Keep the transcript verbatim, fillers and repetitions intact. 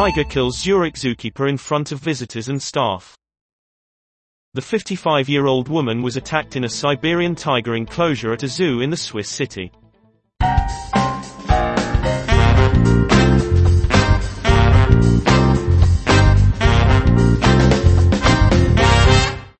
Tiger kills Zurich zookeeper in front of visitors and staff. The fifty-five-year-old woman was attacked in a Siberian tiger enclosure at a zoo in the Swiss city.